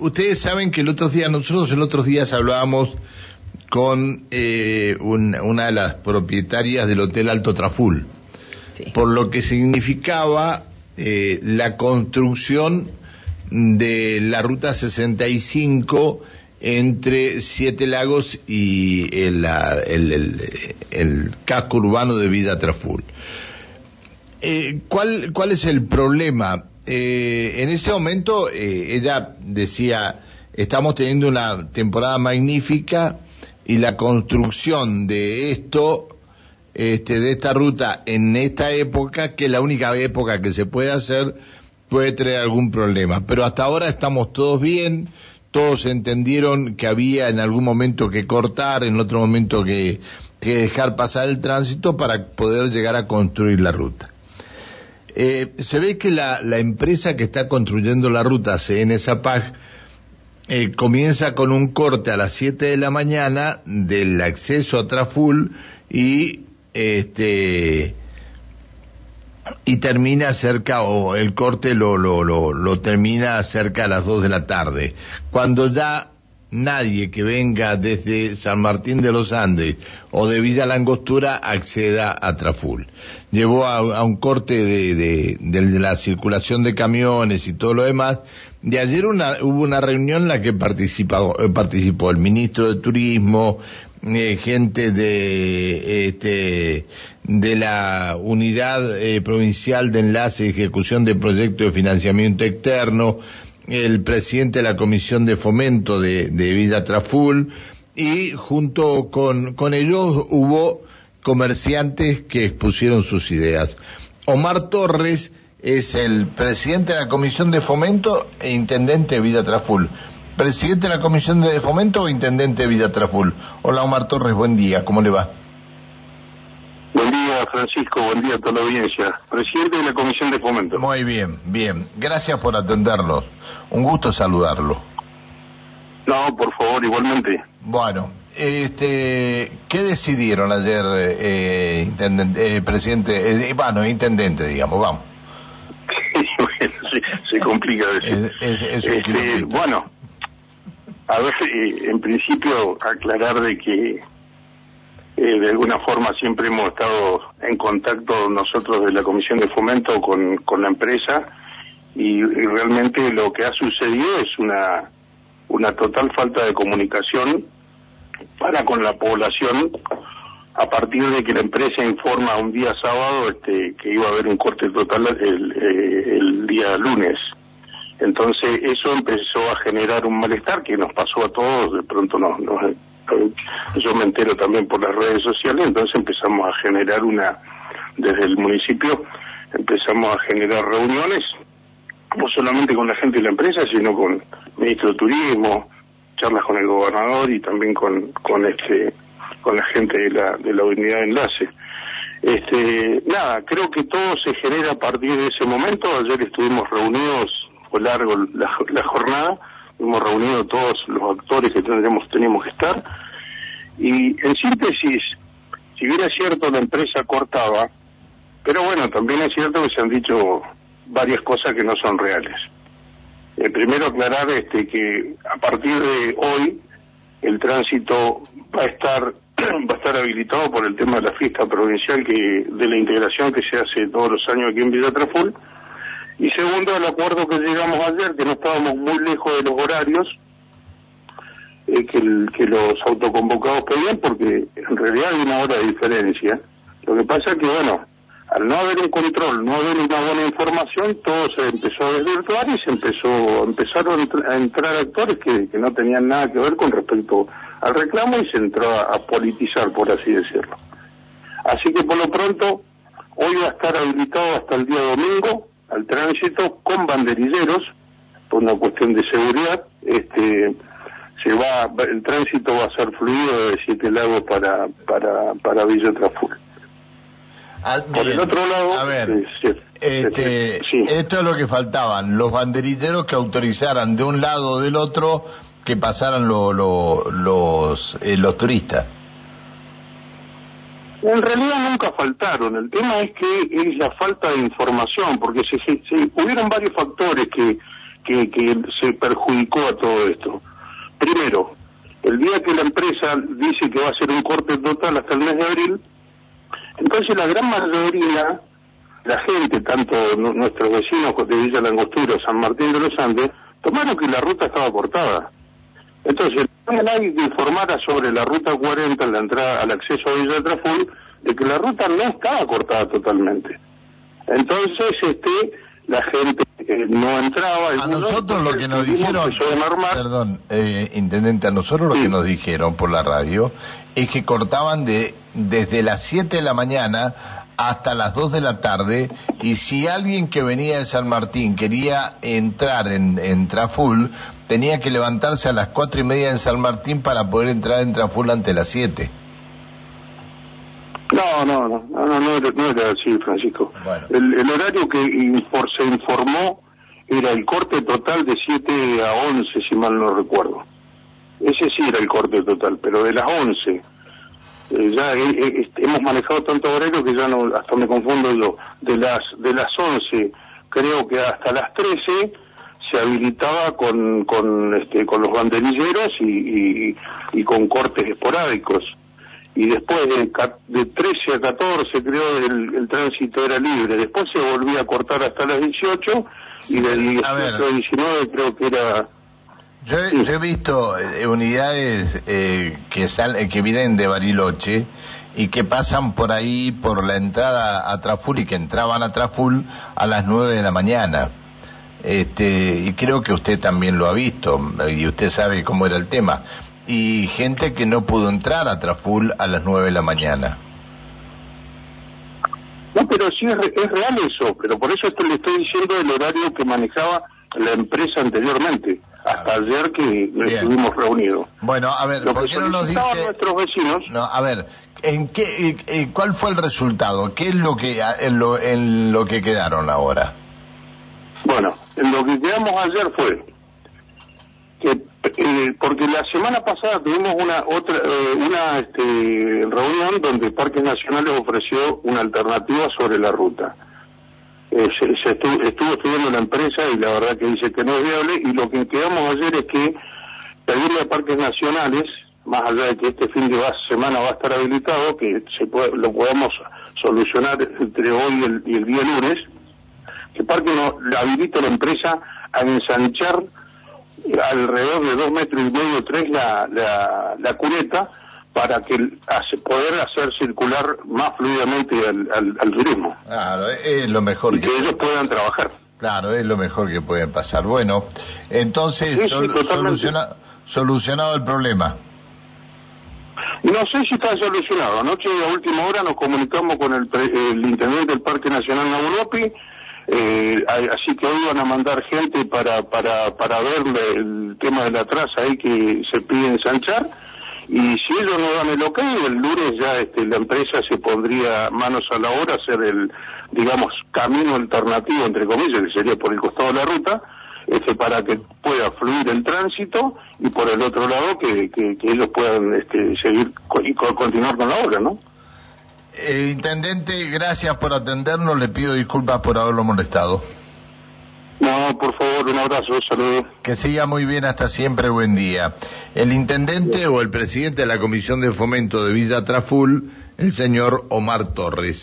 Ustedes saben que nosotros el otro día hablábamos con una de las propietarias del Hotel Alto Traful, sí, por lo que significaba la construcción de la Ruta 65 entre Siete Lagos y el casco urbano de Villa Traful. ¿Cuál es el problema? En ese momento ella decía, estamos teniendo una temporada magnífica y la construcción de esta ruta en esta época, que es la única época que se puede hacer, puede traer algún problema. Pero hasta ahora estamos todos bien, todos entendieron que había en algún momento que cortar, en otro momento que dejar pasar el tránsito para poder llegar a construir la ruta. Se ve que la empresa que está construyendo la ruta, CNSAPAC, comienza con un corte a las 7 de la mañana del acceso a Traful y termina cerca, o el corte lo termina cerca a las 2 de la tarde, cuando ya nadie que venga desde San Martín de los Andes o de Villa La Angostura acceda a Traful. Llevó a un corte de la circulación de camiones y todo lo demás. De ayer hubo una reunión en la que participó el ministro de Turismo, gente de la Unidad Provincial de Enlace y Ejecución de Proyectos de Financiamiento Externo, el presidente de la Comisión de Fomento de Villa Traful, y junto con ellos hubo comerciantes que expusieron sus ideas. Omar Torres es el presidente de la Comisión de Fomento e intendente de Villa Traful. ¿Presidente de la Comisión de Fomento o intendente de Villa Traful? Hola, Omar Torres, buen día, ¿cómo le va? Buen día, Francisco, buen día a toda la audiencia. Presidente de la Comisión de Fomento. Muy bien. Gracias por atendernos. Un gusto saludarlo. No, por favor, igualmente. Bueno, ¿qué decidieron ayer, intendente, digamos, vamos? Sí, bueno, se complica decir. Bueno, a ver, en principio aclarar de que de alguna forma siempre hemos estado en contacto nosotros de la Comisión de Fomento con la empresa, y realmente lo que ha sucedido es una total falta de comunicación para con la población, a partir de que la empresa informa un día sábado que iba a haber un corte total el día lunes. Entonces eso empezó a generar un malestar que nos pasó a todos, de pronto nos yo me entero también por las redes sociales, entonces empezamos a generar desde el municipio, empezamos a generar reuniones, no solamente con la gente de la empresa, sino con el ministro de Turismo, charlas con el gobernador y también con la gente de la unidad de enlace. Creo que todo se genera a partir de ese momento. Ayer estuvimos reunidos, fue largo la jornada, hemos reunido todos los actores que tenemos que estar, y en síntesis, si bien es cierto la empresa cortaba, pero bueno, también es cierto que se han dicho varias cosas que no son reales. Primero aclarar que a partir de hoy el tránsito va a estar habilitado por el tema de la fiesta provincial de la integración que se hace todos los años aquí en Villa Traful. Y segundo, el acuerdo que llegamos ayer, que no estábamos muy lejos de los horarios que los autoconvocados pedían, porque en realidad hay una hora de diferencia. Lo que pasa es que, bueno, al no haber un control, no haber una buena información, todo se empezó a desvirtuar y empezaron a entrar actores que no tenían nada que ver con respecto al reclamo, y se entró a politizar, por así decirlo. Así que por lo pronto, hoy va a estar habilitado hasta el día domingo al tránsito con banderilleros, por una cuestión de seguridad. El tránsito va a ser fluido de Siete Lagos para Villa Traful. Por el otro lado, a ver, sí. Esto es lo que faltaban, los banderilleros que autorizaran de un lado o del otro que pasaran los turistas. En realidad nunca faltaron, el tema es la falta de información, porque hubieron varios factores que que se perjudicó a todo esto. Primero, el día que la empresa dice que va a hacer un corte total hasta el mes de abril, entonces la gran mayoría, la gente, tanto nuestros vecinos de Villa La Angostura, San Martín de los Andes, tomaron que la ruta estaba cortada. Entonces, el AIC informara sobre la ruta 40, la entrada al acceso a Villa Traful, de que la ruta no estaba cortada totalmente. Entonces, la gente no entraba. A nosotros lo que nos dijeron, perdón, intendente, a nosotros lo que nos dijeron por la radio es que cortaban desde las 7 de la mañana hasta las 2 de la tarde, y si alguien que venía de San Martín quería entrar en Traful, tenía que levantarse a las 4:30 en San Martín para poder entrar en Traful ante las 7. No era así, Francisco. Bueno. El horario que se informó era el corte total de 7 a 11, si mal no recuerdo. Ese sí era el corte total, pero de las 11. Hemos manejado tanto horario que ya no, hasta me confundo yo. De las 11, creo que hasta las 13, se habilitaba con los banderilleros y con cortes esporádicos. Y después de 13 a 14, creo, el tránsito era libre. Después se volvía a cortar hasta las 18, y del 18 a 19 creo que era... Yo he visto unidades que vienen de Bariloche y que pasan por ahí, por la entrada a Traful, y que entraban a Traful a las 9 de la mañana. Y creo que usted también lo ha visto, y usted sabe cómo era el tema. Y gente que no pudo entrar a Traful a las 9 de la mañana. No, pero sí es real eso, pero por eso le estoy diciendo el horario que manejaba la empresa anteriormente, hasta ayer que estuvimos reunidos. Bueno, a ver, ¿por qué no nos dice nuestros vecinos? No, a ver, ¿en qué cuál fue el resultado? ¿Qué es lo que en lo que quedaron ahora? Bueno, en lo que quedamos ayer fue que porque la semana pasada tuvimos una reunión donde Parques Nacionales ofreció una alternativa sobre la ruta. Estuvo estudiando la empresa y la verdad que dice que no es viable, y lo que quedamos ayer es que pedirle a Parques Nacionales, más allá de que este fin de semana va a estar habilitado, que lo podamos solucionar entre hoy y el día lunes, que Parques habilite la empresa a ensanchar alrededor de 2,5 metros, 3 la cuneta, para que poder hacer circular más fluidamente al turismo. Claro, es lo mejor que ellos puedan trabajar. Claro, es lo mejor que pueden pasar. Bueno, entonces solucionado el problema. No sé si está solucionado. Anoche a última hora nos comunicamos con el intendente del Parque Nacional Nahuel Huapi. Así que hoy van a mandar gente para ver el tema de la traza ahí que se pide ensanchar, y si ellos no dan el ok, el lunes ya la empresa se pondría manos a la obra, hacer el, digamos, camino alternativo, entre comillas, que sería por el costado de la ruta, para que pueda fluir el tránsito, y por el otro lado que ellos puedan seguir y continuar con la obra, ¿no? Intendente, gracias por atendernos. Le pido disculpas por haberlo molestado. No, por favor, un abrazo, saludos. Que siga muy bien, hasta siempre, buen día. El intendente o el presidente de la Comisión de Fomento de Villa Traful, el señor Omar Torres.